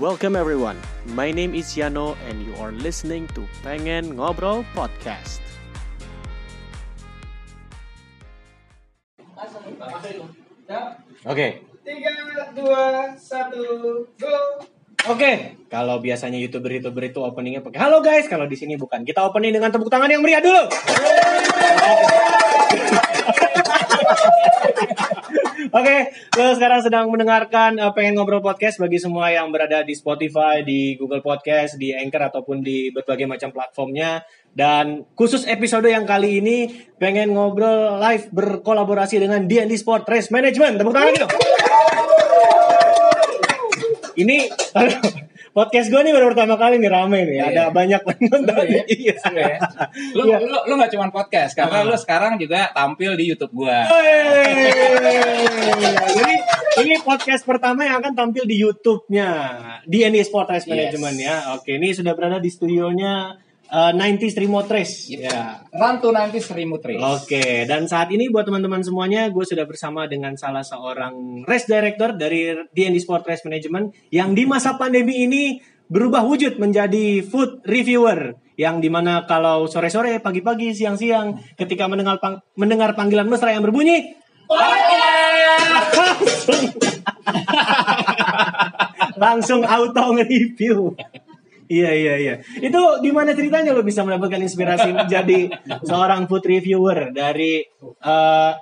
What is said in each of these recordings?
Welcome everyone, my name is Yano and you are listening to Pengen Ngobrol Podcast. Oke. 3, 2, 1, go. Oke, kalau biasanya youtuber itu openingnya pakai halo guys, kalau di sini bukan. Kita opening dengan tepuk tangan yang meriah dulu. Oke, lo sekarang sedang mendengarkan Pengen Ngobrol Podcast bagi semua yang berada di Spotify, di Google Podcast, di Anchor, ataupun di berbagai macam platformnya. Dan khusus episode yang kali ini, Pengen Ngobrol live berkolaborasi dengan D&D Sport Race Management. Tepuk tangan dong. Ini podcast gue nih baru pertama kali nih rame nih, ada banyak penonton. Iya. Lu nggak cuma podcast, karena lu sekarang juga tampil di YouTube gue. Jadi ini podcast pertama yang akan tampil di YouTube-nya D&D Sport Race Management ya. Oke, ini sudah berada di studionya 90s Remote Race. Ya. Run to 90s Remote Race. Oke, dan saat ini buat teman-teman semuanya, gue sudah bersama dengan salah seorang race director dari D&D Sport Race Management yang di masa pandemi ini berubah wujud menjadi food reviewer, yang dimana kalau sore-sore, pagi-pagi, siang-siang, ketika mendengar panggilan mesra yang berbunyi langsung auto nge-review. Iya. Itu gimana ceritanya lo bisa mendapatkan inspirasi menjadi seorang food reviewer dari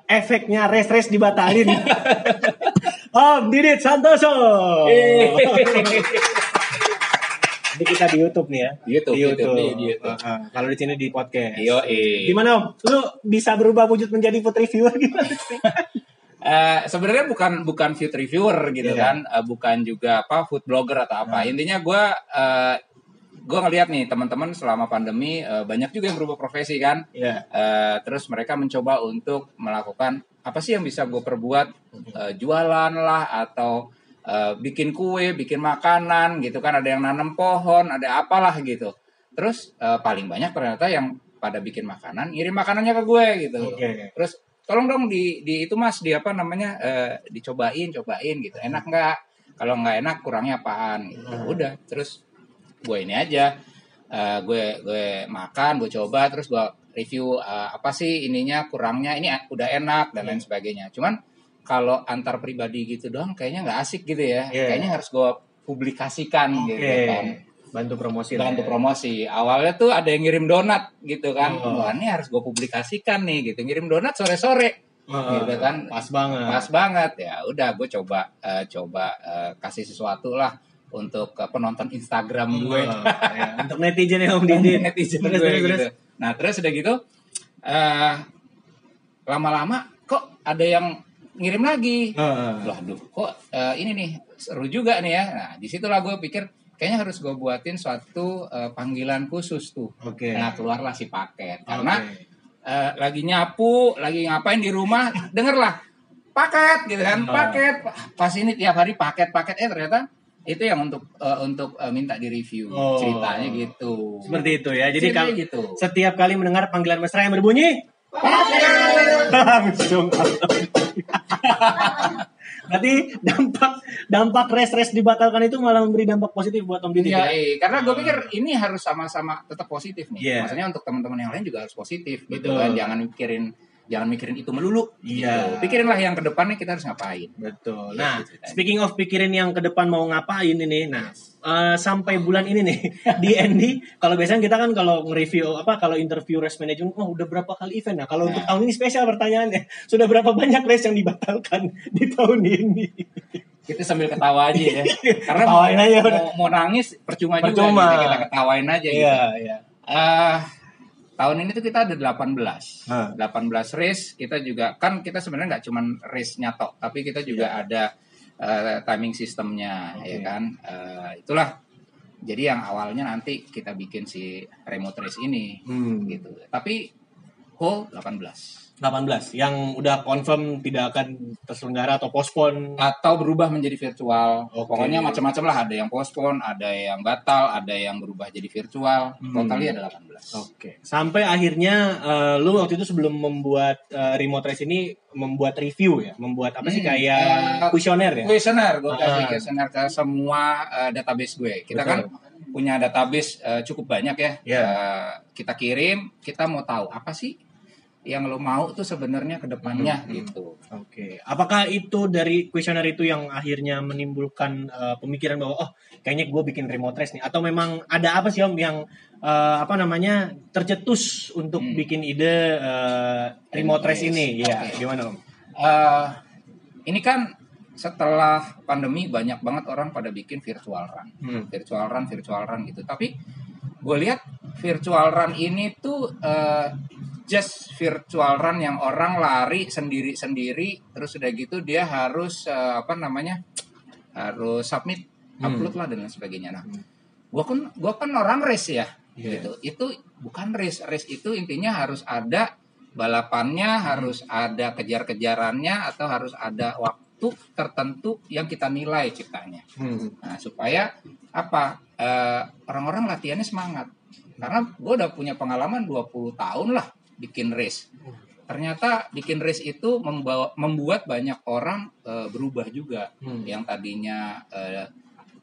efeknya race-race dibatalin? Om Didit Santoso. Jadi kita di YouTube nih ya. Di YouTube. Kalau di sini di podcast. Gimana Om? Lo bisa berubah wujud menjadi food reviewer gimana sih? Sebenarnya bukan food reviewer gitu kan, bukan juga food blogger atau apa. Intinya gue ngelihat nih teman-teman selama pandemi banyak juga yang berubah profesi kan, terus mereka mencoba untuk melakukan apa sih yang bisa gue perbuat, jualan lah atau bikin kue, bikin makanan gitu kan, ada yang nanam pohon, ada apalah gitu. Terus paling banyak ternyata yang pada bikin makanan, ngirim makanannya ke gue gitu. Terus tolong dong di itu mas, di apa namanya, dicobain gitu, enak nggak, kalau nggak enak kurangnya apaan gitu. Udah terus gue ini aja, gue makan, gue coba, terus gue review apa sih ininya, kurangnya, ini udah enak dan lain sebagainya. Cuman kalau antar pribadi gitu doang kayaknya nggak asik gitu ya, kayaknya harus gue publikasikan gitu kan, bantu promosi. Awalnya tuh ada yang ngirim donat gitu kan, ini harus gue publikasikan nih gitu, ngirim donat sore-sore. Gitu kan, pas banget ya, udah gue coba kasih sesuatu lah untuk penonton Instagram gue, untuk netizen yang Didit, terus. Nah terus udah gitu, lama-lama kok ada yang ngirim lagi, ini nih seru juga nih ya. Nah disitulah gue pikir kayaknya harus gue buatin suatu panggilan khusus tuh. Nah keluarlah si paket, karena lagi nyapu, lagi ngapain di rumah, dengerlah paket gitu kan, paket, pas ini tiap hari paket, ternyata itu yang untuk minta di review. Ceritanya gitu. Seperti itu ya. Jadi kalau gitu, setiap kali mendengar panggilan mesra yang berbunyi langsung. Berarti dampak race dibatalkan itu malah memberi dampak positif buat Om Didit. Karena gue pikir ini harus sama-sama tetap positif nih. Maksudnya untuk teman-teman yang lain juga harus positif. Betul. Gitu kan. Jangan mikirin itu melulu. Iya. Gitu. Pikirinlah yang ke depannya kita harus ngapain. Betul. Nah, speaking of pikirin yang ke depan mau ngapain ini. Nah, sampai bulan ini nih di Andy, kalau biasanya kita kan kalau nge-review kalau interview race management, udah berapa kali event. Nah, kalau untuk tahun ini spesial pertanyaannya, sudah berapa banyak race yang dibatalkan di tahun ini? Kita sambil ketawa aja ya. Karena mau nangis percuma. Juga kita ketawain aja gitu. Iya. Tahun ini tuh kita ada 18 race. Kita juga kan, kita sebenarnya nggak cuma race nyatok, tapi kita juga ada timing sistemnya, ya kan. Itulah. Jadi yang awalnya nanti kita bikin si remote race ini, gitu. Tapi hole 18 yang udah confirm tidak akan terselenggara atau postpone atau berubah menjadi virtual. Okay. Pokoknya macam-macam lah, ada yang postpone, ada yang batal, ada yang berubah jadi virtual. Totalnya ada 18. Oke. Okay. Sampai akhirnya lu waktu itu sebelum membuat remote race ini membuat review ya, membuat apa sih kayak kuesioner ya? Kuesioner, gue kasih kuesioner ke semua database gue. Kita kan punya database cukup banyak ya. Yeah. Kita kirim, kita mau tahu apa sih yang lo mau tuh sebenarnya ke depannya gitu. Oke. Okay. Apakah itu dari kuesioner itu yang akhirnya menimbulkan pemikiran bahwa oh, kayaknya gue bikin remote race nih, atau memang ada apa sih Om yang apa namanya tercetus untuk bikin ide remote race ini? Ya, okay. Gimana Om? Ini kan setelah pandemi banyak banget orang pada bikin virtual run. Virtual run gitu. Tapi gue lihat virtual run ini tuh just virtual run yang orang lari sendiri-sendiri, terus udah gitu dia harus harus submit, upload lah dan lain sebagainya. Nah, gue kan orang race ya. Yeah. Gitu. Itu bukan race. Race itu intinya harus ada balapannya, harus ada kejar-kejarannya, atau harus ada waktu tertentu yang kita nilai ciptanya. Nah, supaya apa? Orang-orang latihannya semangat. Karena gue udah punya pengalaman 20 tahun lah bikin race. Ternyata bikin race itu membuat banyak orang berubah juga. Yang tadinya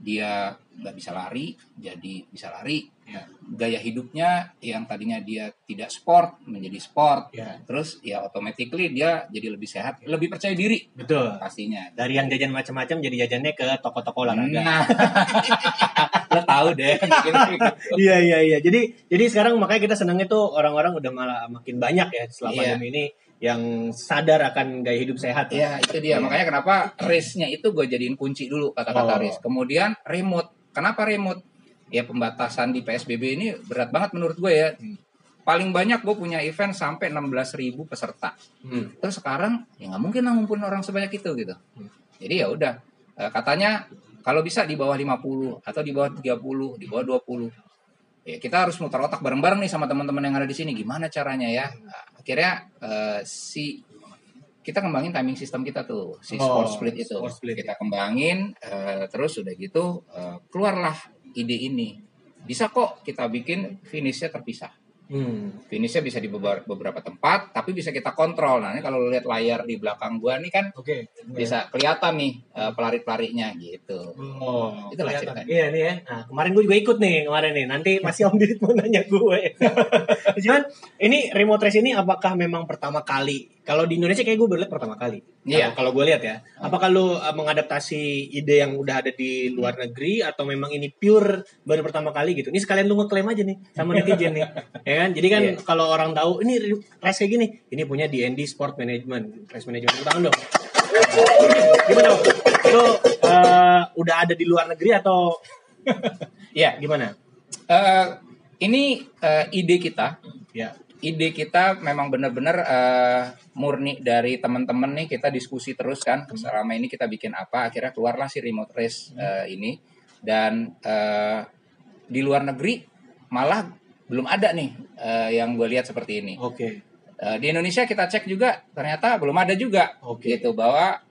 dia nggak bisa lari, jadi bisa lari. Yeah. Gaya hidupnya yang tadinya dia tidak sport menjadi sport, terus ya automatically dia jadi lebih sehat, lebih percaya diri. Betul. Pastinya. Dari yang jajan macam-macam jadi jajannya ke toko-toko olahraga. Nah. Lo tahu deh. Iya. Jadi sekarang makanya kita senangnya tuh orang-orang udah malah makin banyak ya selama pandemi ini yang sadar akan gaya hidup sehat. Iya, itu dia. Makanya kenapa race-nya itu gue jadiin kunci dulu kata-kata race. Kemudian remote. Kenapa remote? Ya pembatasan di PSBB ini berat banget menurut gue ya. Paling banyak gue punya event sampai 16.000 peserta. Terus sekarang ya nggak mungkin lah ngumpulin orang sebanyak itu gitu. Jadi ya udah katanya kalau bisa di bawah 50 atau di bawah 30, di bawah 20. Ya kita harus muter otak bareng-bareng nih sama teman-teman yang ada di sini. Gimana caranya ya? Akhirnya kita kembangin timing system kita tuh si SportSplit itu. SportSplit. Kita kembangin terus udah gitu keluarlah ide ini. Bisa kok kita bikin finishnya terpisah. Finishnya bisa di beberapa tempat, tapi bisa kita kontrol. Nah, ini kalau lihat layar di belakang gua nih kan, bisa kelihatan nih pelari-pelarinya gitu. Itulah ceritanya. Iya nih ya. Nah, kemarin gua juga ikut nih Nanti masih Om Didit mau nanya gue. Cuman ini remote race ini apakah memang pertama kali? Kalau di Indonesia kayak gue berlihat pertama kali. Iya. Kalau gue lihat ya. Apakah lu mengadaptasi ide yang udah ada di luar negeri atau memang ini pure baru pertama kali gitu? Ini sekalian lu ngeklaim aja nih sama netizen nih. Ya kan? Jadi kan kalau orang tahu ini race kayak gini, ini punya D&D Sport Management, race management tahun dong. Gimana? Lu udah ada di luar negeri atau ya gimana? Ini ide kita. Ya. Ide kita memang benar-benar murni dari teman-teman nih, kita diskusi terus kan selama ini kita bikin apa, akhirnya keluarlah si remote race ini, dan di luar negeri malah belum ada nih yang gue lihat seperti ini. Oke. Di Indonesia kita cek juga ternyata belum ada juga. Gitu bahwa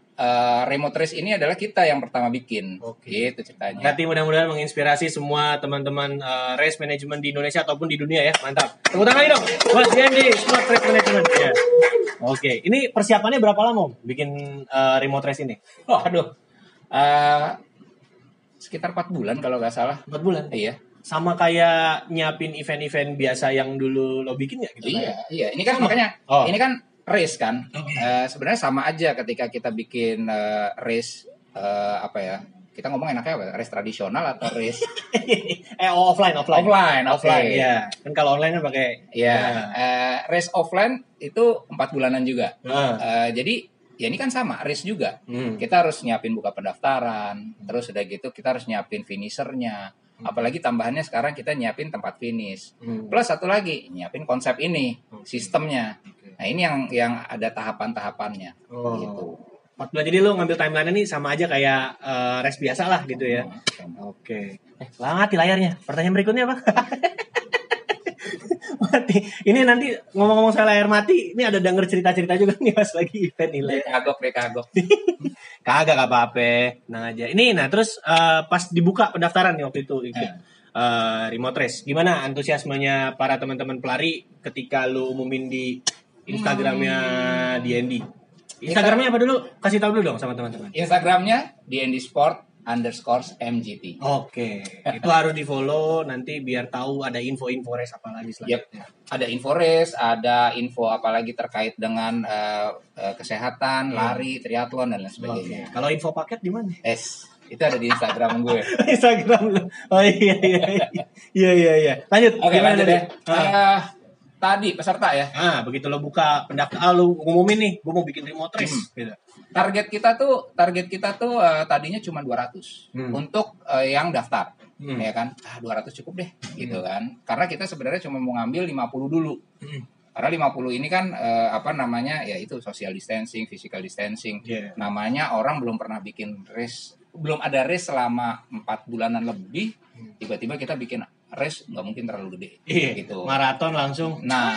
remote race ini adalah kita yang pertama bikin. Gitu ceritanya. Nanti mudah-mudahan menginspirasi semua teman-teman race management di Indonesia ataupun di dunia ya. Mantap. Tepuk tangan dong buat D&D Sport Race Management. Ya. Oke. Ini persiapannya berapa lama Om bikin remote race ini? Sekitar 4 bulan kalau nggak salah. 4 bulan? Iya. Sama kayak nyiapin event-event biasa yang dulu lo bikin nggak gitu? Iya. Ini kan makanya. Ini kan race kan, sebenarnya sama aja ketika kita bikin race kita ngomong enaknya apa? Race tradisional atau race offline. Ya. Kan kalau online kan pakai. Race offline itu 4 bulanan juga. Jadi ya ini kan sama race juga. Kita harus nyiapin buka pendaftaran, terus udah gitu kita harus nyiapin finishernya. Apalagi tambahannya sekarang kita nyiapin tempat finish. Plus satu lagi nyiapin konsep ini, sistemnya. Nah, ini yang ada tahapan-tahapannya. Gitu. 4 bulan, jadi lu ngambil timeline nih sama aja kayak race biasa lah gitu ya. Oke. Langati layarnya. Pertanyaan berikutnya apa? mati. Ini nanti ngomong-ngomong soal air mati, ini ada denger cerita-cerita juga nih pas lagi event nilai. Kagok. Kagak apa-apa, tenang aja. Ini nah terus pas dibuka pendaftaran nih waktu itu ikut remote race. Gimana antusiasmenya para teman-teman pelari ketika lu umumin di Instagramnya D&D? Instagramnya apa dulu? Kasih tahu dulu dong sama teman-teman. Instagramnya @dndsport_mgt. Oke, itu harus di follow nanti biar tahu ada info-info race apa lagi selanjutnya. Yep. Ada info race, ada info apa lagi terkait dengan kesehatan, lari, triathlon dan lain sebagainya. Okay. Kalau info paket di mana? Itu ada di Instagram gue. Instagram lo. Oh iya. Lanjut. Oke, lanjut ya. Tadi peserta ya. Begitu lo buka pendaftaran, lo ngumumin nih, gue mau bikin remote race. Gitu. Target kita tuh tadinya cuma 200 untuk yang daftar, ya kan? 200 cukup deh, gitu kan? Karena kita sebenarnya cuma mau ngambil 50 dulu. Karena 50 ini kan ya itu social distancing, physical distancing. Yeah. Namanya orang belum pernah bikin race, belum ada race selama 4 bulanan lebih. Tiba-tiba kita bikin race nggak mungkin terlalu gede, gitu. Maraton langsung. Nah.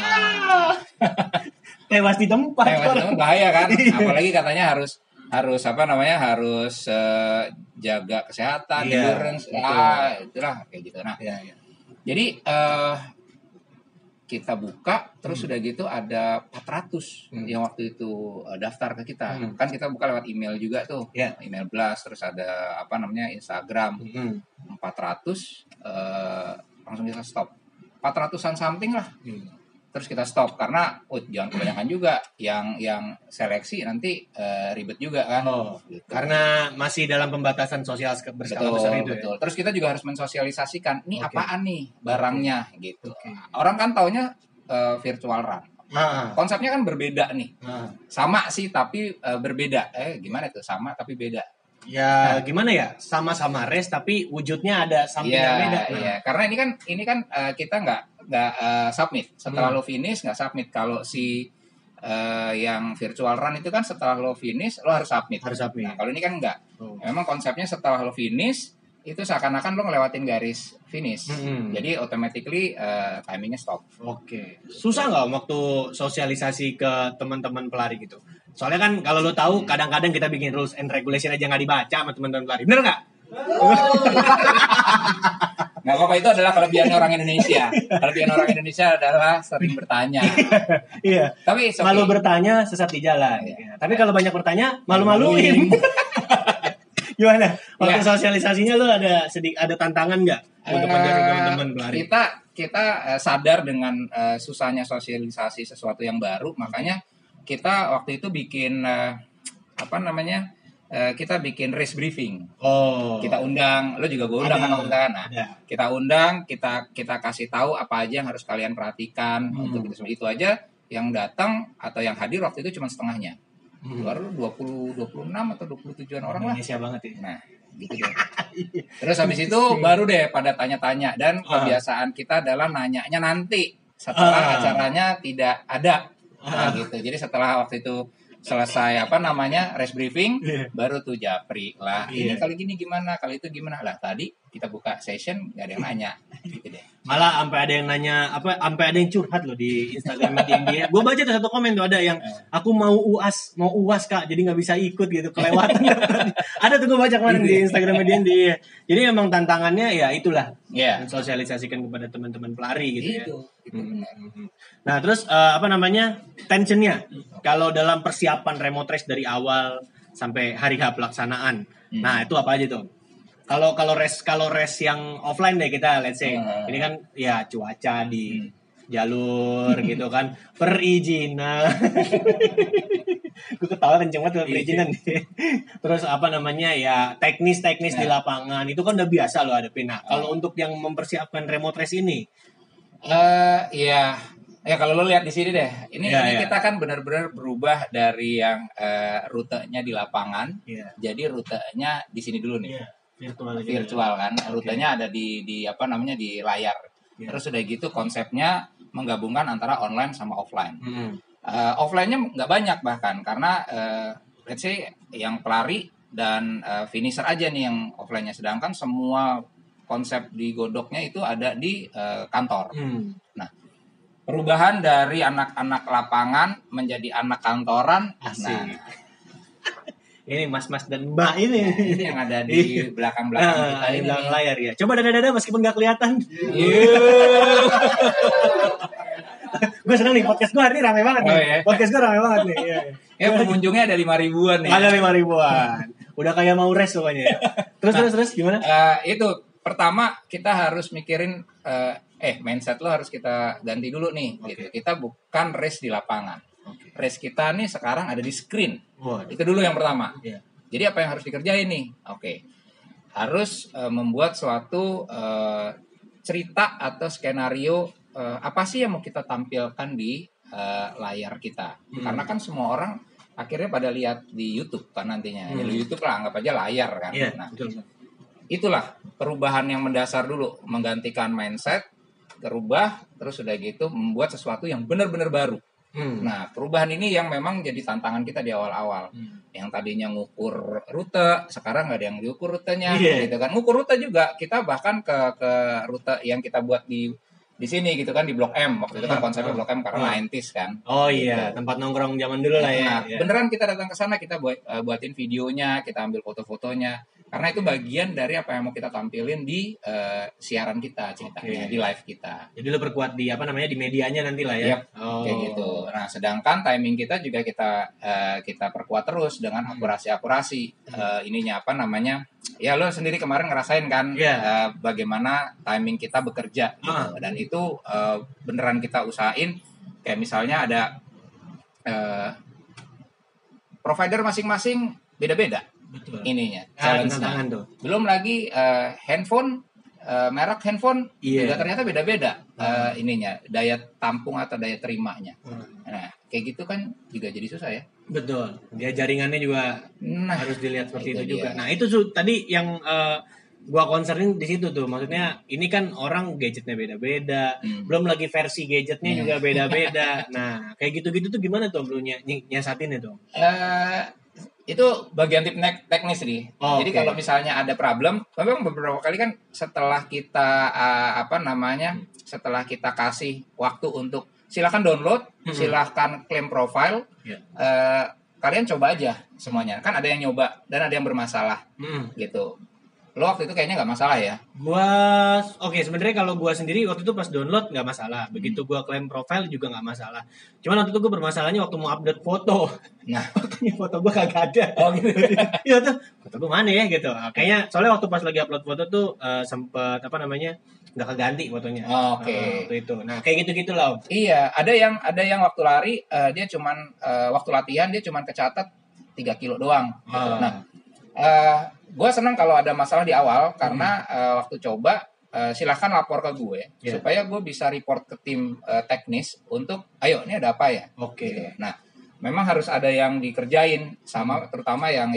Tewas di tempat bahaya kan, apalagi katanya harus jaga kesehatan, endurance, itulah kayak gitu. Nah, jadi kita buka terus sudah gitu ada 400 yang waktu itu daftar ke kita, kan kita buka lewat email juga tuh, email blast, terus ada Instagram, 400 langsung kita stop, 400-an something lah. Terus kita stop karena jangan kebanyakan juga yang seleksi nanti ribet juga kan. Gitu. Karena masih dalam pembatasan sosial berskala besar itu. Betul. Ya? Terus kita juga harus mensosialisasikan, ini apaan nih barangnya gitu. Okay. Orang kan taunya virtual run. Konsepnya kan berbeda nih. Sama sih tapi berbeda. Gimana tuh sama tapi beda. Ya gimana ya, sama-sama race tapi wujudnya ada something yang beda. Iya, karena ini kan kita nggak submit setelah lo finish, nggak submit. Kalau si yang virtual run itu kan setelah lo finish lo harus submit. Nah, kalau ini kan nggak. Memang konsepnya setelah lo finish itu seakan-akan lo ngelewatin garis finish. Jadi automatically timingnya stop. Oke. Susah nggak waktu sosialisasi ke teman-teman pelari gitu? Soalnya kan kalau lo tahu kadang-kadang kita bikin rules and regulation aja nggak dibaca sama teman-teman pelari. Bener nggak? Nah, apa itu adalah kelebihan orang Indonesia. Kelebihan orang Indonesia adalah sering bertanya. Iya. Tapi malu bertanya sesat di jalan. Iya. Tapi kalau banyak bertanya malu-maluin. Gimana? Waktu sosialisasinya lo ada tantangan nggak untuk teman-teman pelari? Kita sadar dengan susahnya sosialisasi sesuatu yang baru, makanya kita waktu itu bikin kita bikin race briefing. Kita undang, lo juga gue undang kan waktu kan. Kita undang, kita kasih tahu apa aja yang harus kalian perhatikan. Itu aja yang datang atau yang hadir waktu itu cuma setengahnya. Baru 20, 26 atau 27-an orang lah. Indonesia banget ya. Nah, gitu deh. Terus habis itu baru deh pada tanya-tanya dan kebiasaan kita adalah nanyanya nanti setelah acaranya tidak ada. Gitu. Jadi setelah waktu itu selesai race briefing, baru tuh japri lah, ini kali gini gimana, kali itu gimana lah. Tadi kita buka session gak ada yang nanya, gitu deh. Malah sampai ada yang nanya, sampai ada yang curhat loh di Instagram dia. Gue baca tuh satu komen tuh ada yang aku mau uas kak, jadi nggak bisa ikut gitu, kelewatan. Ada tuh gue baca kemarin di Instagram dia. Jadi memang tantangannya ya itulah, sosialisasikan kepada teman-teman pelari gitu ya. Nah terus tensionnya kalau dalam persiapan remote race dari awal sampai hari H pelaksanaan, nah itu apa aja tuh? Kalau race yang offline deh kita, let's say ini kan ya cuaca di jalur gitu kan, perizinan. Gue ketawa kenceng banget perizinan. Terus teknis di lapangan itu kan udah biasa loh ada pina. Kalau untuk yang mempersiapkan remote race ini kalau lo lihat di sini deh, ini kita kan benar-benar berubah dari yang rutenya di lapangan, jadi rutenya di sini dulu nih, virtual kan, rutenya ada di layar, terus udah gitu konsepnya menggabungkan antara online sama offline, offline-nya nggak banyak bahkan karena let's say yang pelari dan finisher aja nih yang offline-nya, sedangkan semua konsep di godoknya itu ada di kantor. Nah, Perubahan dari anak-anak lapangan menjadi anak kantoran. Asik. Nah, ini mas-mas dan mbak ini. Nah, ini yang ada di belakang-belakang kita ini. Di belakang layar ya. Coba dada-dada meskipun gak kelihatan. Gue seneng nih, podcast gue hari ini rame banget nih. Oh, yeah. Podcast gue rame banget nih. Yeah. Ya pengunjungnya ada 5,000-an nih. Ada 5,000-an. Udah kayak mau race pokoknya ya. Terus gimana? Itu pertama kita harus mikirin mindset lo harus kita ganti dulu nih. Okay. Gitu. Kita bukan race di lapangan. Okay. Race kita nih sekarang ada di screen. Wow. Itu dulu yang pertama. Yeah. Jadi apa yang harus dikerjain nih? Oke. Okay. Harus membuat suatu cerita atau skenario apa sih yang mau kita tampilkan di layar kita. Karena kan semua orang akhirnya pada lihat di YouTube kan nantinya. Ya, YouTube lah anggap aja layar kan. Yeah, nah, betul. Itulah perubahan yang mendasar dulu, menggantikan mindset, berubah, terus udah gitu membuat sesuatu yang benar-benar baru. Nah, perubahan ini yang memang jadi tantangan kita di awal-awal. Yang tadinya ngukur rute, sekarang nggak ada yang diukur rutenya, gitu kan. Ngukur rute juga, kita bahkan ke rute yang kita buat di sini gitu kan, di Blok M waktu itu kan konsepnya Blok M karena 90s kan. Oh iya, gitu. Tempat nongkrong zaman dulu lah ya. Nah, beneran kita datang ke sana, kita buatin videonya, kita ambil foto-fotonya. Karena itu bagian dari apa yang mau kita tampilin di siaran kita ceritanya, di live kita. Jadi lo perkuat di di medianya nanti lah ya. Yep. Oh. Kayak gitu. Nah, sedangkan timing kita juga kita perkuat terus dengan akurasi-akurasi ininya Ya lo sendiri kemarin ngerasain kan bagaimana timing kita bekerja gitu. Dan itu beneran kita usahain kayak misalnya ada provider masing-masing beda-beda. Betul. Ininya tantangan tuh. Belum lagi handphone merek handphone juga ternyata beda-beda daya tampung atau daya terimanya. Nah, kayak gitu kan juga jadi susah ya. Betul. Dia jaringannya juga harus dilihat seperti itu juga. Dia. Nah, itu tadi yang gua concerning di situ tuh. Maksudnya ini kan orang gadgetnya beda-beda, belum lagi versi gadgetnya juga beda-beda. Nah, kayak gitu-gitu tuh gimana tuh perlunya nyiasatinnya tuh? Itu bagian tip teknis nih. Jadi kalau misalnya ada problem, memang beberapa kali kan setelah kita setelah kita kasih waktu untuk silakan download, silakan claim profile, kalian coba aja semuanya. Kan ada yang nyoba dan ada yang bermasalah, gitu. Lo waktu itu kayaknya nggak masalah ya? Sebenarnya kalau gue sendiri waktu itu pas download nggak masalah. Begitu gue klaim profile juga nggak masalah. Cuman waktu itu gue bermasalahnya waktu mau update foto. Nah, makanya foto gue kagak ada. Oh gitu. Iya tuh. Foto gue mana ya gitu. Kayaknya soalnya waktu pas lagi upload foto tuh sempet nggak keganti fotonya. Waktu itu. Nah kayak gitu-gitu lah. Iya. Ada yang waktu lari dia cuman waktu latihan dia cuman kecatat 3 kilo doang. Gitu. Nah. Gue senang kalau ada masalah di awal karena waktu coba silahkan lapor ke gue supaya gue bisa report ke tim teknis untuk ayo ini ada apa ya. Gitu. Nah memang harus ada yang dikerjain sama terutama yang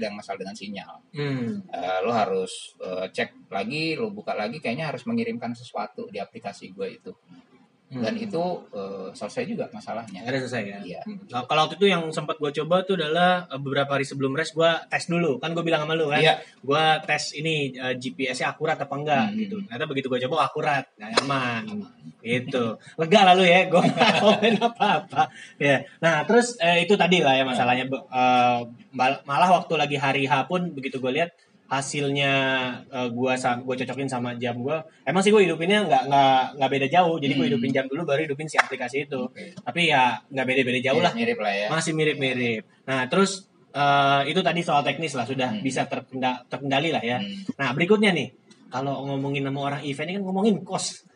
ada yang masalah dengan sinyal. Lo harus cek lagi, lo buka lagi kayaknya harus mengirimkan sesuatu di aplikasi gue itu. Dan itu selesai juga masalahnya. Ada selesai ya? Iya. Nah, kalau waktu itu yang sempat gue coba tuh adalah beberapa hari sebelum race gue tes dulu. Kan gue bilang sama lu kan, gue tes ini GPS-nya akurat apa enggak gitu. Ternyata begitu gue coba akurat, aman gitu. Lega lalu ya, gue gak komen apa-apa. Ya. Nah terus itu tadi lah ya masalahnya. Malah waktu lagi hari H pun begitu gue lihat hasilnya gue cocokin sama jam gue. Emang sih gue hidupinnya nggak beda jauh. Jadi gue hidupin jam dulu baru hidupin si aplikasi itu. Tapi ya nggak beda-beda jauh lah. Mirip lah ya. Masih mirip-mirip. Nah terus itu tadi soal teknis lah sudah bisa terkendali lah ya. Nah berikutnya nih kalau ngomongin sama orang event ini kan ngomongin cost.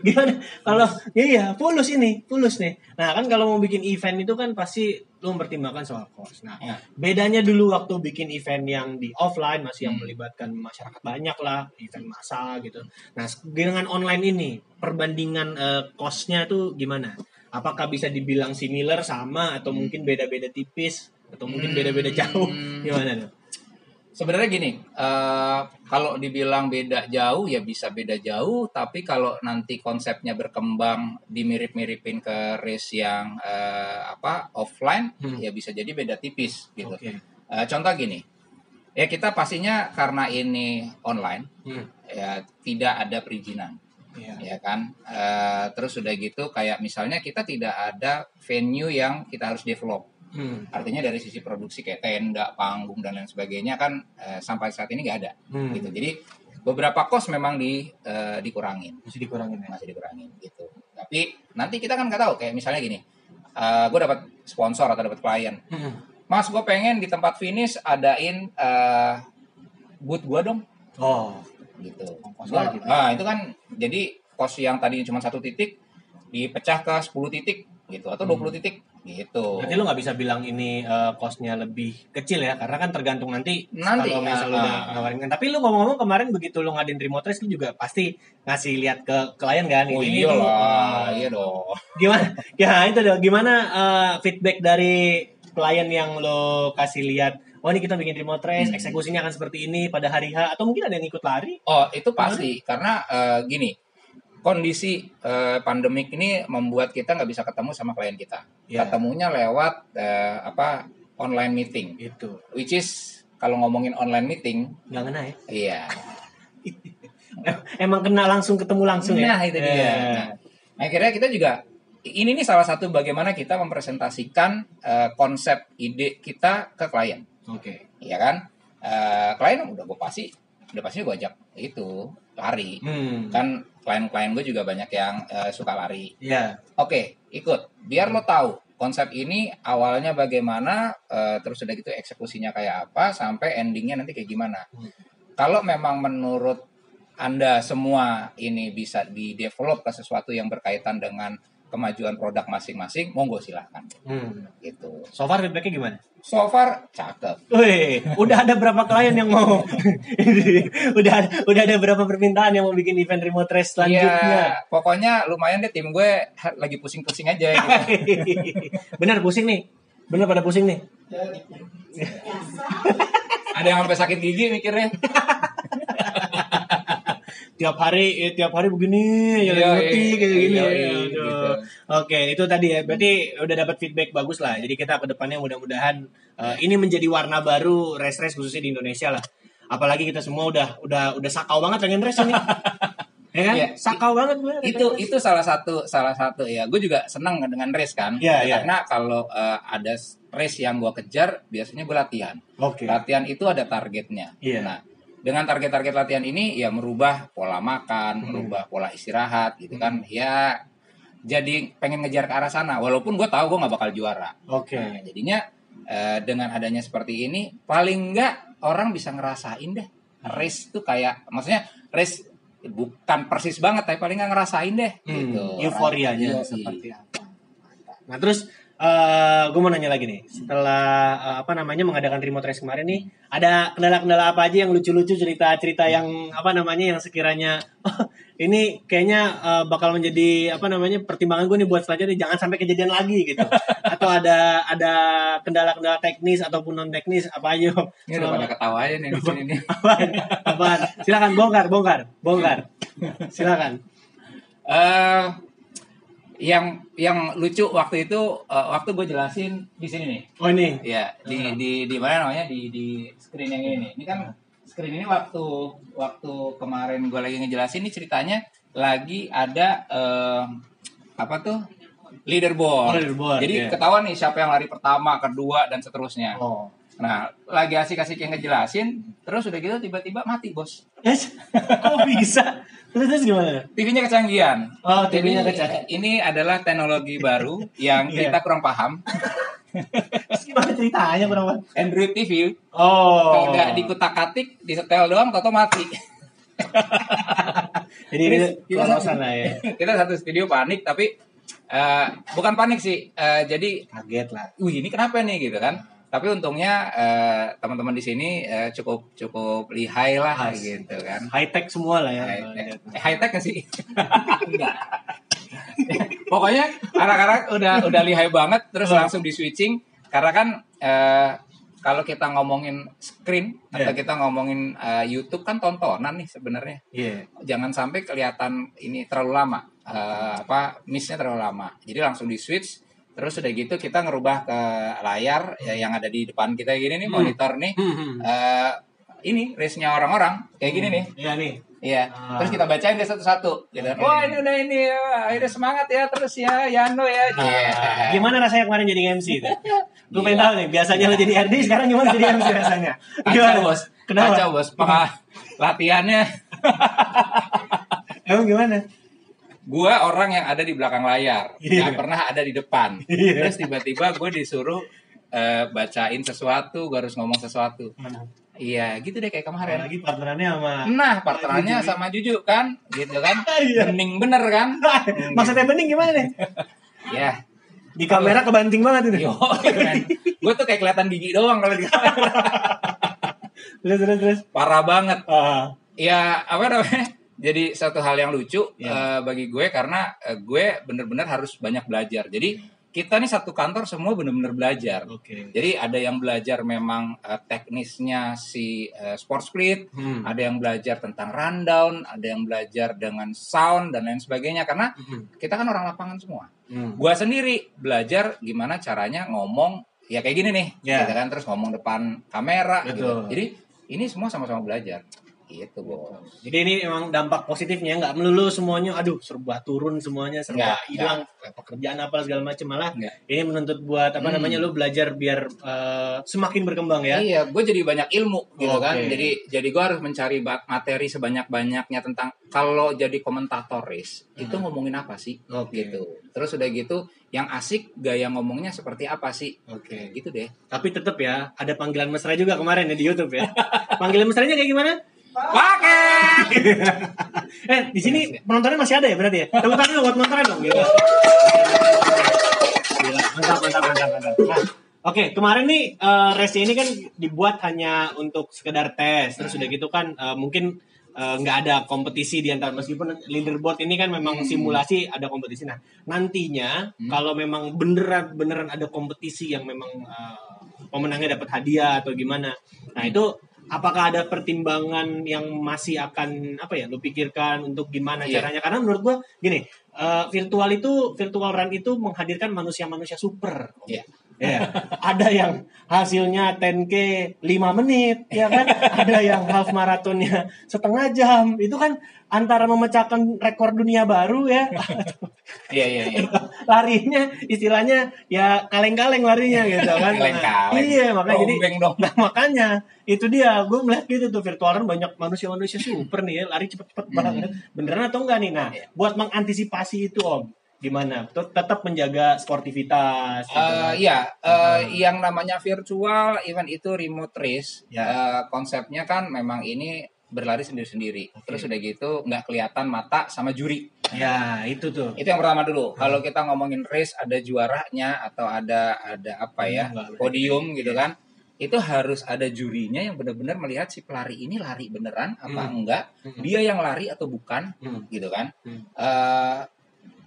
Gimana kalau fulus nih nah kan kalau mau bikin event itu kan pasti lo mempertimbangkan soal cost. Bedanya dulu waktu bikin event yang di offline masih yang melibatkan masyarakat banyak lah event massal gitu. Nah dengan online ini perbandingan costnya tuh gimana, apakah bisa dibilang similar sama atau mungkin beda-beda tipis atau mungkin beda-beda jauh gimana tuh? Sebenarnya gini, kalau dibilang beda jauh ya bisa beda jauh, tapi kalau nanti konsepnya berkembang dimirip-miripin ke race yang offline ya bisa jadi beda tipis gitu. Contoh gini, ya kita pastinya karena ini online ya tidak ada perizinan. ya kan. Terus udah gitu kayak misalnya kita tidak ada venue yang kita harus develop. Artinya dari sisi produksi kayak tenda, panggung dan lain sebagainya kan sampai saat ini nggak ada. Gitu. Jadi beberapa kos memang dikurangin. Masih dikurangin gitu. Tapi nanti kita kan nggak tahu kayak misalnya gini, gue dapat sponsor atau dapat klien. Mas, gue pengen di tempat finish adain booth gue dong. Oh, gitu. Gua, gitu. Nah, itu kan jadi kos yang tadinya cuma 1 titik dipecah ke 10 titik gitu atau 20 titik gitu. Berarti lo nggak bisa bilang ini kosnya lebih kecil ya, karena kan tergantung nanti kalau misalnya udah ngawarin. Tapi lo ngomong-ngomong kemarin begitu lo ngadain remote race, lo juga pasti ngasih lihat ke klien kan? Oh ini iyalah, iya dong. Gimana? Ya itu dong. Gimana feedback dari klien yang lo kasih lihat, oh ini kita bikin remote race, eksekusinya akan seperti ini pada hari H, atau mungkin ada yang ikut lari? Oh itu pasti, karena gini, kondisi pandemik ini membuat kita nggak bisa ketemu sama klien kita, ketemunya lewat online meeting, itu, which is kalau ngomongin online meeting nggak kena ya? Iya, emang kena langsung ketemu langsung ya? Nah itu dia. Nah, akhirnya kita juga ini nih salah satu bagaimana kita mempresentasikan konsep ide kita ke klien. Oke. Iya kan? Klien udah pasti gue ajak itu lari. Kan klien-klien gue juga banyak yang suka lari. Iya. Oke, ikut. Biar lo tahu konsep ini awalnya bagaimana, terus udah gitu eksekusinya kayak apa, sampai endingnya nanti kayak gimana. Kalau memang menurut Anda semua ini bisa di-develop ke sesuatu yang berkaitan dengan kemajuan produk masing-masing, monggo silahkan. Gitu. So far feedbacknya gimana? So far cakep. Wih, udah ada berapa klien yang mau? udah ada berapa permintaan yang mau bikin event remote race selanjutnya? Ya, pokoknya lumayan deh, tim gue lagi pusing-pusing aja. Gitu. Bener pada pusing nih. Ada yang sampai sakit gigi mikirnya. tiap hari begini gitu. Oke, itu tadi ya, berarti udah dapat feedback bagus lah. Jadi kita ke depannya mudah-mudahan ini menjadi warna baru race khususnya di Indonesia lah, apalagi kita semua udah sakau banget pengen race ini. Ya kan? Sakau banget gue. Itu salah satu ya. Gue juga senang dengan race kan. Karena kalau ada race yang gue kejar, biasanya gue latihan. Latihan itu ada targetnya. Nah, dengan target-target latihan ini ya merubah pola makan, merubah pola istirahat gitu kan. Ya jadi pengen ngejar ke arah sana walaupun gue tahu gue gak bakal juara. Nah, jadinya dengan adanya seperti ini paling enggak orang bisa ngerasain deh race tuh kayak, maksudnya race bukan persis banget tapi paling enggak ngerasain deh gitu. Euforianya seperti apa. Nah terus gue mau nanya lagi nih, setelah mengadakan remote race kemarin nih, ada kendala-kendala apa aja yang lucu-lucu, cerita-cerita yang yang sekiranya ini kayaknya bakal menjadi pertimbangan gue nih buat selanjutnya, jangan sampai kejadian lagi gitu. Atau ada kendala-kendala teknis ataupun non teknis apa aja? Ini udah pada ketawa aja nih di sini nih. Apaan? Silakan bongkar. Silakan. Yang lucu waktu itu waktu gue jelasin di sini nih. Oh ini. Ya, di mana namanya di screen yang ini. Ini kan screen ini waktu kemarin gue lagi ngejelasin ini ceritanya lagi ada leaderboard. Leaderboard. Jadi ketahuan nih siapa yang lari pertama, kedua dan seterusnya. Oh. Nah, lagi asik-asik yang ngejelasin, terus udah gitu tiba-tiba mati, Bos. Yes. Kok bisa? Terus gimana? TV-nya kecanggihan. Oh, TV-nya kecanggihan. Ini adalah teknologi baru yang kita kurang paham. Gimana ceritanya kurang paham? Android TV. Oh. Kalau nggak dikutak-katik, disetel doang, toto mati. Jadi kita satu studio panik, tapi bukan panik sih. Jadi kaget lah. Wih, ini kenapa nih gitu kan? Tapi untungnya teman-teman di sini cukup lihai lah gitu kan. High tech semua lah ya. High tech nggak sih? Enggak. Pokoknya anak-anak udah lihai banget, terus langsung di switching. Karena kan kalau kita ngomongin screen atau kita ngomongin YouTube kan tontonan nih sebenarnya. Jangan sampai kelihatan ini terlalu lama, miss-nya terlalu lama. Jadi langsung di switch. Terus udah gitu kita ngerubah ke layar yang ada di depan kita gini nih, monitor nih. Ini race-nya orang-orang kayak gini nih. Iya nih. Iya. Terus kita bacain deh satu-satu. Gitu. Okay. Wah, ini udah ini. Akhirnya semangat ya terus ya, Yano ya. Yeah. Gimana rasanya kemarin jadi MC itu? Gue pengen tahu nih, biasanya lo jadi RD, sekarang gimana jadi MC rasanya? Kacau, Bos. Kenapa? Kacau, Bos. Latihannya. Emang gimana? Gue orang yang ada di belakang layar, gak pernah ada di depan. Terus tiba-tiba gue disuruh bacain sesuatu, gue harus ngomong sesuatu. Iya, gitu deh kayak kemarin. Lagi partnerannya sama Juju kan, gitu kan. Bening bener kan? Maksudnya bening gimana nih? Ya, di kamera kebanting banget itu. Yo, gue tuh kayak kelihatan gigi doang kalau di kamera. Terus. Parah banget. Ya, apa namanya? Jadi satu hal yang lucu bagi gue karena gue bener-bener harus banyak belajar. Jadi kita nih satu kantor semua bener-bener belajar. Okay. Jadi ada yang belajar memang teknisnya si SportSplit, ada yang belajar tentang rundown, ada yang belajar dengan sound dan lain sebagainya. Karena kita kan orang lapangan semua. Gue sendiri belajar gimana caranya ngomong ya kayak gini nih, kita kan terus ngomong depan kamera. Gitu. Jadi ini semua sama-sama belajar. Gitu, Bos. Jadi ini emang dampak positifnya nggak melulu semuanya aduh serba turun semuanya serba hilang pekerjaan apa segala macam malah ini menuntut buat apa namanya lu belajar biar semakin berkembang ya. Iya, gue jadi banyak ilmu gitu kan. Jadi gue harus mencari materi sebanyak-banyaknya tentang kalau jadi komentatoris itu ngomongin apa sih gitu. Terus udah gitu yang asik gaya ngomongnya seperti apa sih? Oke, gitu deh. Tapi tetap ya ada panggilan mesra juga kemarin ya di YouTube ya. Panggilan mesranya kayak gimana? Pakai. Di sini penontonnya masih ada ya berarti ya? Tepuk tangan buat penontonnya dong. Gila. Gila, mantap. Nah, oke, kemarin nih race ini kan dibuat hanya untuk sekedar tes. Terus udah gitu kan mungkin nggak ada kompetisi di antara meskipun leaderboard ini kan memang simulasi ada kompetisi. Nah, nantinya kalau memang beneran ada kompetisi yang memang pemenangnya dapat hadiah atau gimana. Nah, itu apakah ada pertimbangan yang masih akan apa ya lu pikirkan untuk gimana caranya? Karena menurut gua gini, virtual run itu menghadirkan manusia-manusia super. Iya. Ya, ada yang hasilnya 10K 5 menit, ya kan? Ada yang half maratonnya setengah jam. Itu kan antara memecahkan rekor dunia baru ya. Iya. Larinya istilahnya ya kaleng-kaleng larinya gitu kan. Kaleng-kaleng. Iya, makanya jadi makanya itu dia gue melihat gitu tuh virtual run banyak manusia-manusia super nih ya, lari cepet-cepet banget. Beneran atau enggak nih? Nah, buat mengantisipasi itu, Om. Gimana? Tetap menjaga sportivitas. Yang namanya virtual event itu remote race. Konsepnya kan memang ini berlari sendiri-sendiri. Terus udah gitu nggak kelihatan mata sama juri. Ya itu tuh. Itu yang pertama dulu. Kalau kita ngomongin race ada juaranya atau ada apa ya podium gitu kan? Itu harus ada jurinya yang benar-benar melihat si pelari ini lari beneran apa enggak, dia yang lari atau bukan, gitu kan?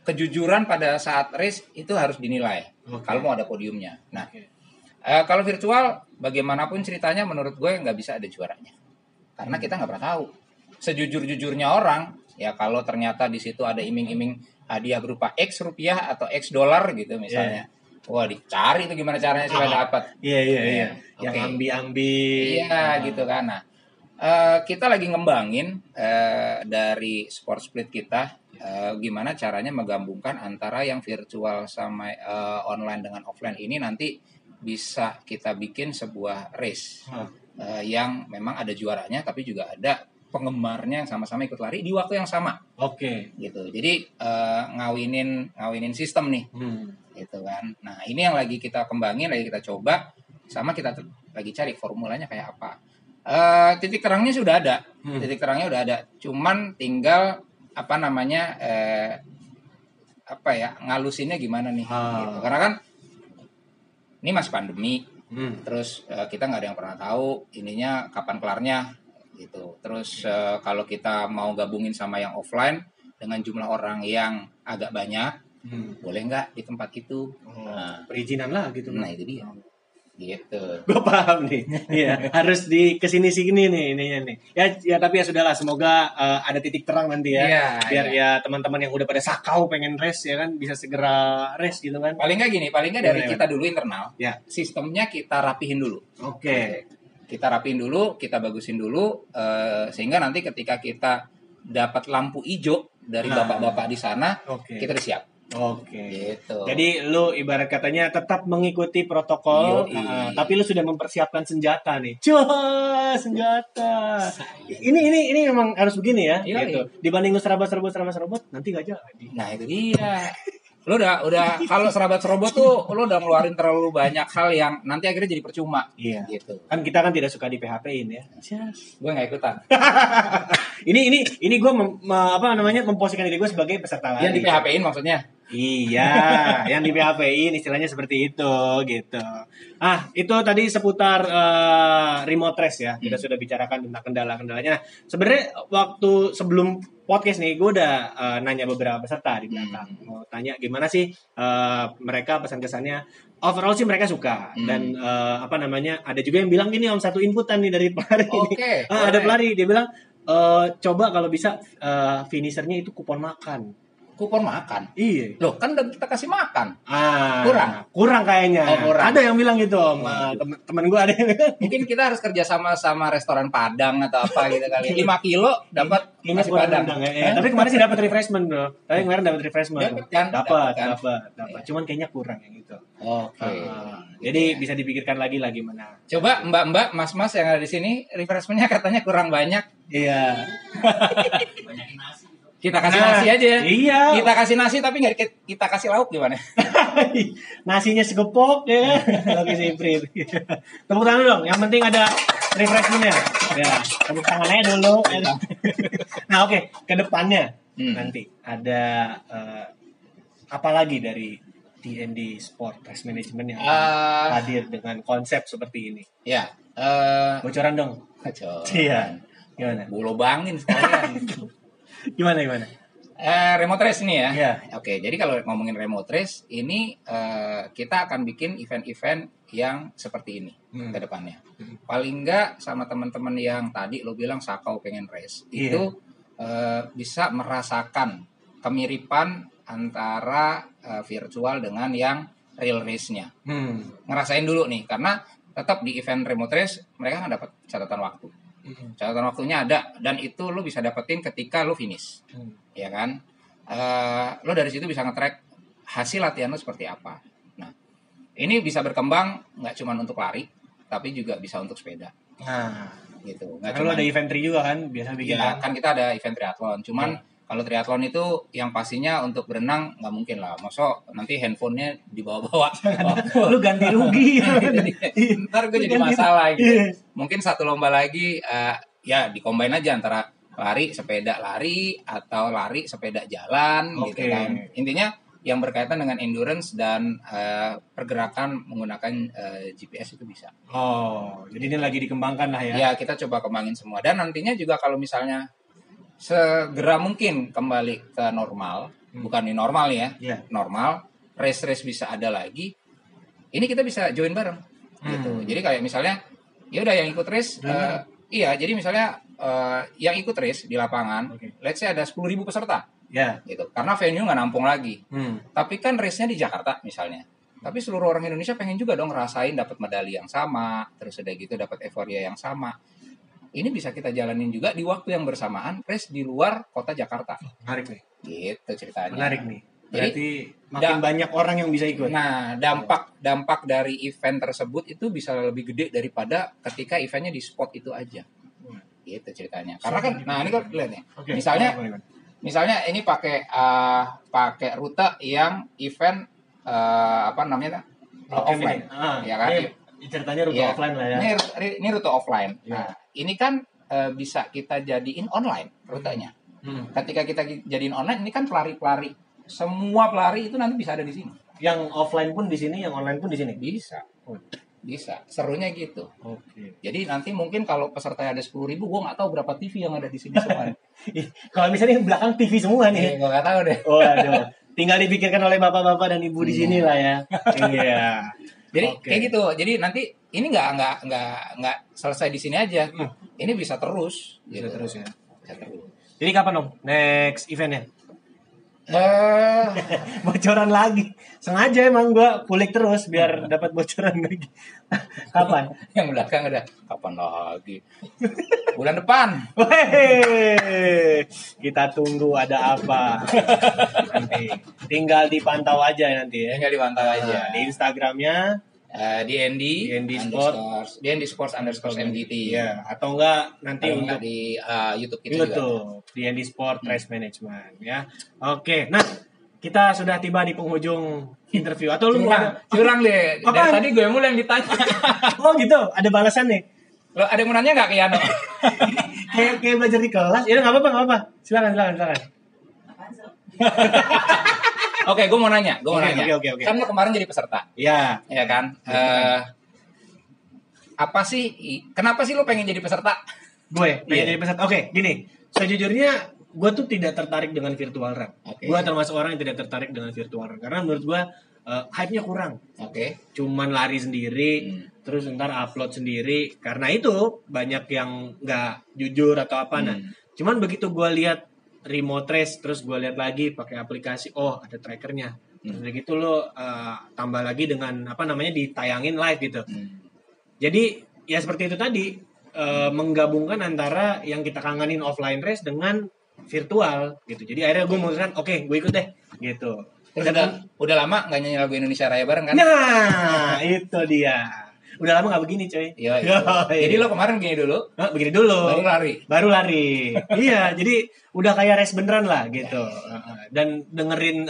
Kejujuran pada saat race itu harus dinilai kalau mau ada podiumnya. Nah, kalau virtual bagaimanapun ceritanya menurut gue nggak bisa ada juaranya karena kita nggak pernah tahu. Sejujur-jujurnya orang ya kalau ternyata di situ ada iming-iming hadiah berupa X rupiah atau X dolar gitu misalnya. Wah dicari itu gimana caranya supaya dapat. Iya. Yang ambi-ambi. Iya gitu kan. Nah, kita lagi ngembangin dari Sport Split kita. Gimana caranya menggabungkan antara yang virtual sama online dengan offline ini nanti bisa kita bikin sebuah race yang memang ada juaranya tapi juga ada penggemarnya yang sama-sama ikut lari di waktu yang sama. Oke. Gitu. Jadi ngawinin sistem nih. Gitu kan. Nah, ini yang lagi kita kembangin, lagi kita coba sama kita lagi cari formulanya kayak apa. Titik terangnya sudah ada. Titik terangnya udah ada. Cuman tinggal ngalusinnya gimana nih gitu. Karena kan ini masih pandemi terus kita nggak ada yang pernah tahu ininya kapan kelarnya gitu terus kalau kita mau gabungin sama yang offline dengan jumlah orang yang agak banyak boleh nggak di tempat itu perizinan lah gitu nah itu dia gitu. Gue paham nih. Iya, harus di kesini sini nih ininya nih. Ya tapi ya sudahlah semoga ada titik terang nanti ya. Biar ya teman-teman yang udah pada sakau pengen race ya kan bisa segera race gitu kan. Paling enggak gini, dari kita dulu internal. Ya. Sistemnya kita rapihin dulu. Oke. Kita rapihin dulu, kita bagusin dulu sehingga nanti ketika kita dapat lampu hijau dari bapak-bapak di sana, kita udah siap. Oke. Gitu. Jadi lu ibarat katanya tetap mengikuti protokol, tapi lu sudah mempersiapkan senjata nih. Cuy, senjata. Ini memang harus begini ya. Yoi. Gitu. Dibanding lu serabut nanti gak jadi. Nah, itu dia. Lu udah kalau serabat-serobot tuh lu udah ngeluarin terlalu banyak hal yang nanti akhirnya jadi percuma. Iya. Gitu. Kan kita kan tidak suka di PHP-in ya. Yes. Gue enggak ikutan. ini gue memposisikan diri gue sebagai peserta lari. Yang di PHP-in maksudnya. Iya, yang di PHP-in istilahnya seperti itu gitu. Ah, itu tadi seputar remote race ya. Kita sudah bicarakan tentang kendala-kendalanya. Sebenarnya waktu sebelum podcast nih, gue udah nanya beberapa peserta di belakang. Mau tanya gimana sih mereka pesan-kesannya. Overall sih mereka suka. Dan ada juga yang bilang ini Om, satu inputan nih dari pelari. Okay. Ada pelari dia bilang coba kalau bisa finishernya itu kupon makan. Kupon makan? Iya. Loh, kan udah kita kasih makan. Kurang kayaknya. Kurang. Ada yang bilang gitu, Om. Temen gue ada yang bilang. Mungkin kita harus kerja sama restoran Padang atau apa gitu kali. 5 kilo dapat nasi Padang. Ya. Tapi kemarin sih dapat refreshment, Bro. Dapat. Cuman kayaknya kurang yang itu. Oke. Jadi bisa dipikirkan lagi mana. Coba Mbak-mbak, Mas-mas yang ada di sini, refreshment-nya katanya kurang banyak. Iya. Banyakin nasi. Kita kasih nasi aja ya. Iya. Kita kasih nasi tapi nggak kita kasih lauk gimana? Nasinya segepok ya. Lagi siprit. Tepuk tangan dong. Yang penting ada refreshment-nya. Ya, tepuk tangannya dulu. Nah, oke. Kedepannya nanti ada apa lagi dari D&D Sport Race Management yang hadir dengan konsep seperti ini? Ya. Bocoran dong. Iya. Gimana? Bulobangin sekalian. Gimana? Remote race ini ya. Yeah. Oke, jadi kalau ngomongin remote race ini kita akan bikin event-event yang seperti ini ke depannya. Paling enggak sama teman-teman yang tadi lo bilang Sakau pengen race itu bisa merasakan kemiripan antara virtual dengan yang real race-nya. Ngerasain dulu nih karena tetap di event remote race mereka kan dapat catatan waktu. Catatan waktunya ada dan itu lo bisa dapetin ketika lo finish, ya kan? Lo dari situ bisa nge-track hasil latihan lo seperti apa. Nah, ini bisa berkembang nggak cuma untuk lari, tapi juga bisa untuk sepeda. Nah, gitu. Nggak cuma ada event tri juga kan? Biasa bikin. Ya, kan kita ada event triathlon. Cuman kalau triathlon itu yang pastinya untuk berenang nggak mungkin lah. Masa nanti handphonenya dibawa-bawa. Lu ganti rugi. Ntar gue jadi masalah gitu. Mungkin satu lomba lagi ya dikombain aja antara lari, sepeda lari atau lari, sepeda jalan gitu kan. Intinya yang berkaitan dengan endurance dan pergerakan menggunakan GPS itu bisa. Oh, jadi ini lagi dikembangkan lah ya. Ya, kita coba kembangin semua. Dan nantinya juga kalau misalnya segera mungkin kembali ke normal, bukan di normal ya, normal, race bisa ada lagi. Ini kita bisa join bareng, gitu. Jadi kayak misalnya, ya udah yang ikut race, jadi misalnya yang ikut race di lapangan, let's say ada 10.000 peserta, gitu. Karena venue nggak nampung lagi. Tapi kan race-nya di Jakarta misalnya. Tapi seluruh orang Indonesia pengen juga dong ngerasain dapat medali yang sama, terus udah gitu dapat euforia yang sama. Ini bisa kita jalanin juga di waktu yang bersamaan, race di luar kota Jakarta. Menarik nih. Gitu ceritanya. Menarik nih. Berarti jadi, makin banyak orang yang bisa ikut. Nah, dampak dari event tersebut itu bisa lebih gede daripada ketika eventnya di spot itu aja. Gitu ceritanya. Karena kan, nah ini kan lihat nih. Okay. Misalnya ini pakai rute yang event offline. Ya kan? Ini ceritanya rute offline lah ya. Ini rute offline. Yeah. Nah, ini kan bisa kita jadiin online rutenya. Ketika kita jadiin online, ini kan pelari-pelari. Semua pelari itu nanti bisa ada di sini. Yang offline pun di sini, yang online pun di sini? Bisa. Bisa. Serunya gitu. Okay. Jadi nanti mungkin kalau pesertanya ada 10.000, gue nggak tahu berapa TV yang ada di sini semua. Kalau misalnya yang belakang TV semua nih. Gue nggak tahu deh. Waduh. Tinggal dipikirkan oleh bapak-bapak dan ibu di sini lah ya. Iya. Jadi kayak gitu. Jadi nanti ini nggak selesai di sini aja. Ini bisa terus. Bisa terus ya. Bisa terus. Jadi kapan Om next eventnya? Bocoran lagi. Sengaja emang gue kulik terus biar dapat bocoran lagi. Kapan? Yang belakang udah kapan lagi? Bulan depan. Wey, kita tunggu ada apa. Nanti tinggal dipantau aja nanti ya. Tinggal dipantau aja. Di Instagramnya D&D Sports underscore MDT ya, atau enggak nanti atau untuk enggak di YouTube kita YouTube juga. D&D Sport Race Management ya. Oke, nah kita sudah tiba di penghujung interview atau lu curang deh. Dari tadi gue mulai yang ditanya. Oh gitu, ada balasan nih. Lo ada yang mau nanya enggak ke Yano? kayak belajar di kelas. Ya enggak apa-apa. Silakan. Oke, gue mau nanya. Okay. Kan lo kemarin jadi peserta. Iya. Iya kan? Kenapa sih lo pengen jadi peserta? Gue pengen jadi peserta. Oke, gini. Sejujurnya, gue tuh tidak tertarik dengan virtual run. Okay. Gue termasuk orang yang tidak tertarik dengan virtual run. Karena menurut gue, hype-nya kurang. Oke. Cuman lari sendiri, terus ntar upload sendiri. Karena itu, banyak yang gak jujur atau apa. Nah, cuman begitu gue lihat remote race, terus gue lihat lagi pakai aplikasi, oh ada trackernya. Terus gitu lo tambah lagi dengan ditayangin live gitu. Jadi ya seperti itu tadi, menggabungkan antara yang kita kangenin offline race dengan virtual gitu. Jadi akhirnya gue memutuskan oke, gue ikut deh gitu. Terus udah lama nggak nyanyi lagu Indonesia Raya bareng kan? Nah itu dia. Udah lama gak begini coy. Yo. Jadi lo kemarin begini dulu Baru lari Iya, jadi udah kayak race beneran lah gitu. Dan dengerin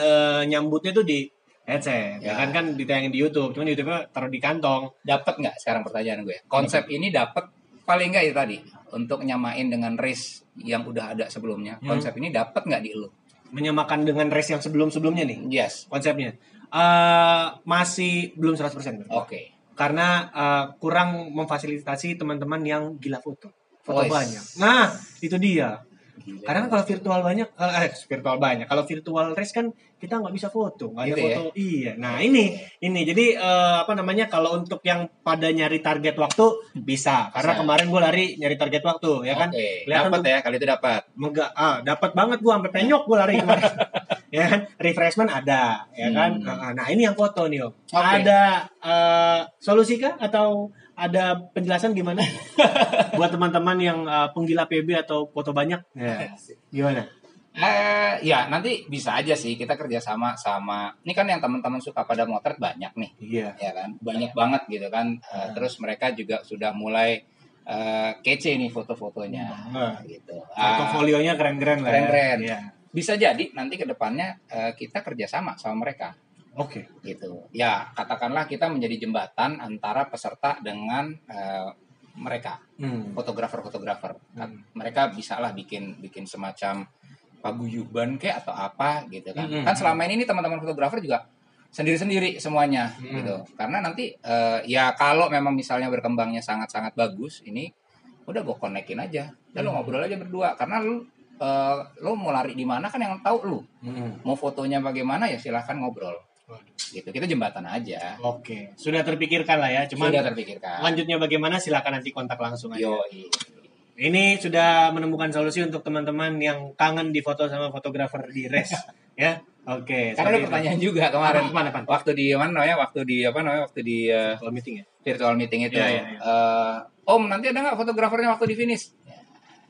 nyambutnya tuh di headset ya. Kan ditayangin di YouTube. Cuman YouTube-nya taruh di kantong. Dapat gak sekarang pertanyaan gue? Konsep ini dapat paling gak itu tadi, untuk nyamain dengan race yang udah ada sebelumnya. Konsep ini dapat gak di lo? Menyamakan dengan race yang sebelum-sebelumnya nih? Yes. Konsepnya masih belum 100%. Oke. Karena kurang memfasilitasi teman-teman yang gila foto banyak. Nah itu dia. Gila. Karena kalau virtual banyak. Kalau virtual race kan kita nggak bisa foto, nggak ada gitu foto. Ya? Iya. Nah ini. Jadi kalau untuk yang pada nyari target waktu bisa. Karena kemarin gue lari nyari target waktu ya kan. Okay. Dapat ya kali itu dapat. Dapat banget gue sampai penyok gue lari kemarin. Ya kan, refreshment ada, ya kan. Nah ini yang foto nih, Om. Okay. Ada solusi kah atau ada penjelasan gimana buat teman-teman yang penggila PB atau foto banyak? Ya. Gimana? Ya nanti bisa aja sih kita kerjasama sama. Ini kan yang teman-teman suka pada motret banyak nih, ya kan, banyak banget gitu kan. Terus mereka juga sudah mulai kece nih foto-fotonya, gitu. Portofolionya keren-keren lah. Keren-keren. Ya. Bisa jadi nanti ke depannya kita kerjasama sama mereka. Oke. Gitu. Ya katakanlah kita menjadi jembatan antara peserta dengan mereka, fotografer. Mereka bisalah bikin semacam paguyuban kayak atau apa gitu kan. Kan selama ini teman-teman fotografer juga sendiri-sendiri semuanya gitu. Karena nanti ya kalau memang misalnya berkembangnya sangat-sangat bagus, ini udah gue konekin aja. Dan lo ngobrol aja berdua karena lo mau lari di mana kan yang tahu lo. Mau fotonya bagaimana ya silahkan ngobrol. Gitu, kita jembatan aja. Oke. Sudah terpikirkan lah ya. Cuman sudah terpikirkan. Lanjutnya bagaimana silahkan nanti kontak langsung aja. Yoi. Ini sudah menemukan solusi untuk teman-teman yang kangen difoto sama fotografer di race. Ya. Oke. Karena ada pertanyaan juga kemarin. Mana? Waktu di virtual meeting ya. Virtual meeting itu. Ya. Om nanti ada nggak fotografernya waktu di finish?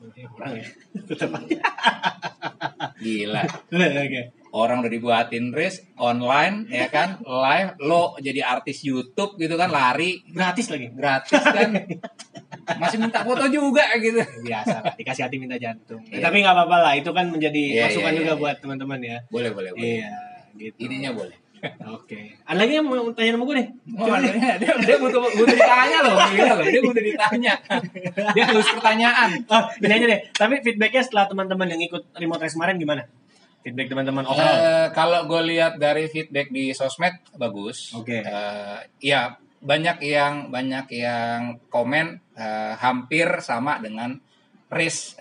Kurang ya. Gila. Orang udah dibuatin race online ya kan, live, lo jadi artis YouTube gitu kan, lari gratis kan. Masih minta foto juga gitu. Biasa lah, dikasih hati minta jantung. Yeah. Tapi enggak apa-apa lah, itu kan menjadi masukan juga buat teman-teman ya. Boleh. Iya, gitu. Ininya boleh. Oke. Ada lagi yang mau tanya sama gue nih? Dia butuh ditanya loh. Dia butuh ditanya. Dia harus pertanyaan. Oh, ini aja deh. Tapi feedbacknya setelah teman-teman yang ikut remote race kemarin gimana? Feedback teman-teman overall? Kalau gue lihat dari feedback di sosmed bagus. Oke. Ya banyak yang komen hampir sama dengan race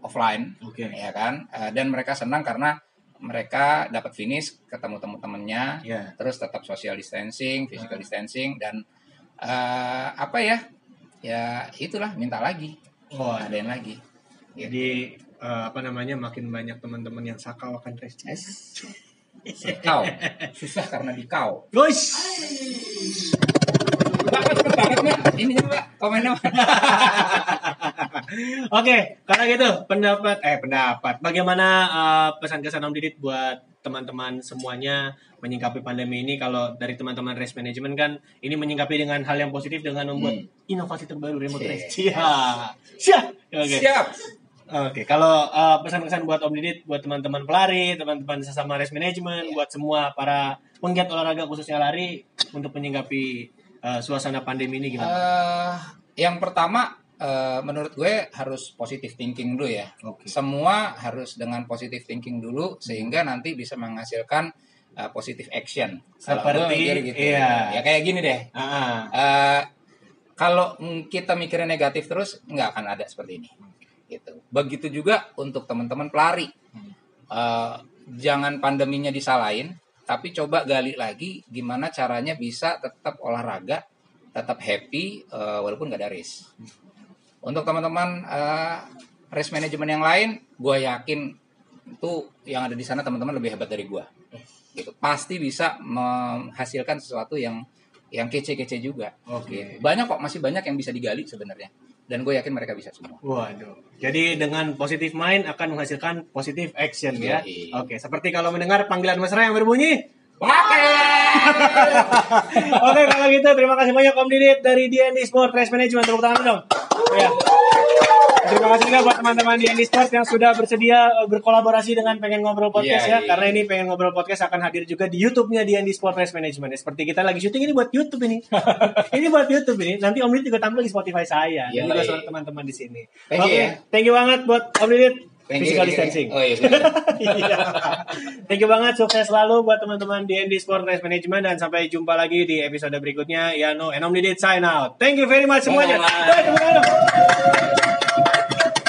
offline. Oke. Ya kan. Dan mereka senang karena mereka dapat finish, ketemu teman-temannya, terus tetap social distancing, physical distancing, dan ya itulah minta lagi, adain lagi. Gitu. Jadi makin banyak teman-teman yang sakau akan race yes. Sakau susah karena dikau guys banget nih ini juga komennya. Oke, karena gitu pendapat bagaimana pesan kesan Om Didit buat teman-teman semuanya menyingkapi pandemi ini? Kalau dari teman-teman race management kan ini menyingkapi dengan hal yang positif dengan membuat inovasi terbaru remote race. Siap. Oke, kalau pesan-pesan buat Om Didit, buat teman-teman pelari, teman-teman sesama race management, buat semua para penggiat olahraga khususnya lari untuk menyingkapi suasana pandemi ini gimana? Yang pertama, menurut gue harus positive thinking dulu ya. Okay. Semua harus dengan positive thinking dulu sehingga nanti bisa menghasilkan positive action. Seperti mikir gitu. Iya. Ya kayak gini deh. Kalau kita mikirnya negatif terus nggak akan ada seperti ini. Gitu. Begitu juga untuk teman-teman pelari. Jangan pandeminya disalahin. Tapi coba gali lagi gimana caranya bisa tetap olahraga, tetap happy walaupun gak ada race. Untuk teman-teman race management yang lain, gue yakin tuh yang ada di sana teman-teman lebih hebat dari gue. Gitu. Pasti bisa menghasilkan sesuatu yang kece-kece juga. Oke. Banyak kok, masih banyak yang bisa digali sebenarnya. Dan gue yakin mereka bisa semua. Waduh. Jadi dengan positive mind akan menghasilkan positive action ya. Oke, seperti kalau mendengar panggilan mesra yang berbunyi Oke, kalau gitu terima kasih banyak Om Didit dari D&D Sport Race Management. Tepuk tangan dong. Ya. Terima kasih juga buat teman-teman di D&D Sport yang sudah bersedia berkolaborasi dengan Pengen Ngobrol Podcast ya. Karena ini Pengen Ngobrol Podcast akan hadir juga di YouTube-nya di D&D Sport Race Management. Seperti kita lagi syuting ini buat YouTube ini. Nanti Om Didit juga tampil di Spotify saya. Dan juga seluruh teman-teman di sini. Oke. Thank you banget buat Om Didit. Physical distancing. Thank you banget. Sukses selalu buat teman-teman di D&D Sport Race Management. Dan sampai jumpa lagi di episode berikutnya. Yano and Om Didit sign out. Thank you very much semuanya.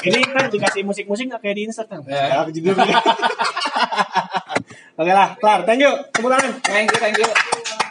Ini kan dikasih musik-musik gak kayak di insert kan? Oke lah, kelar. Thank you. Tepuk tangan. Thank you.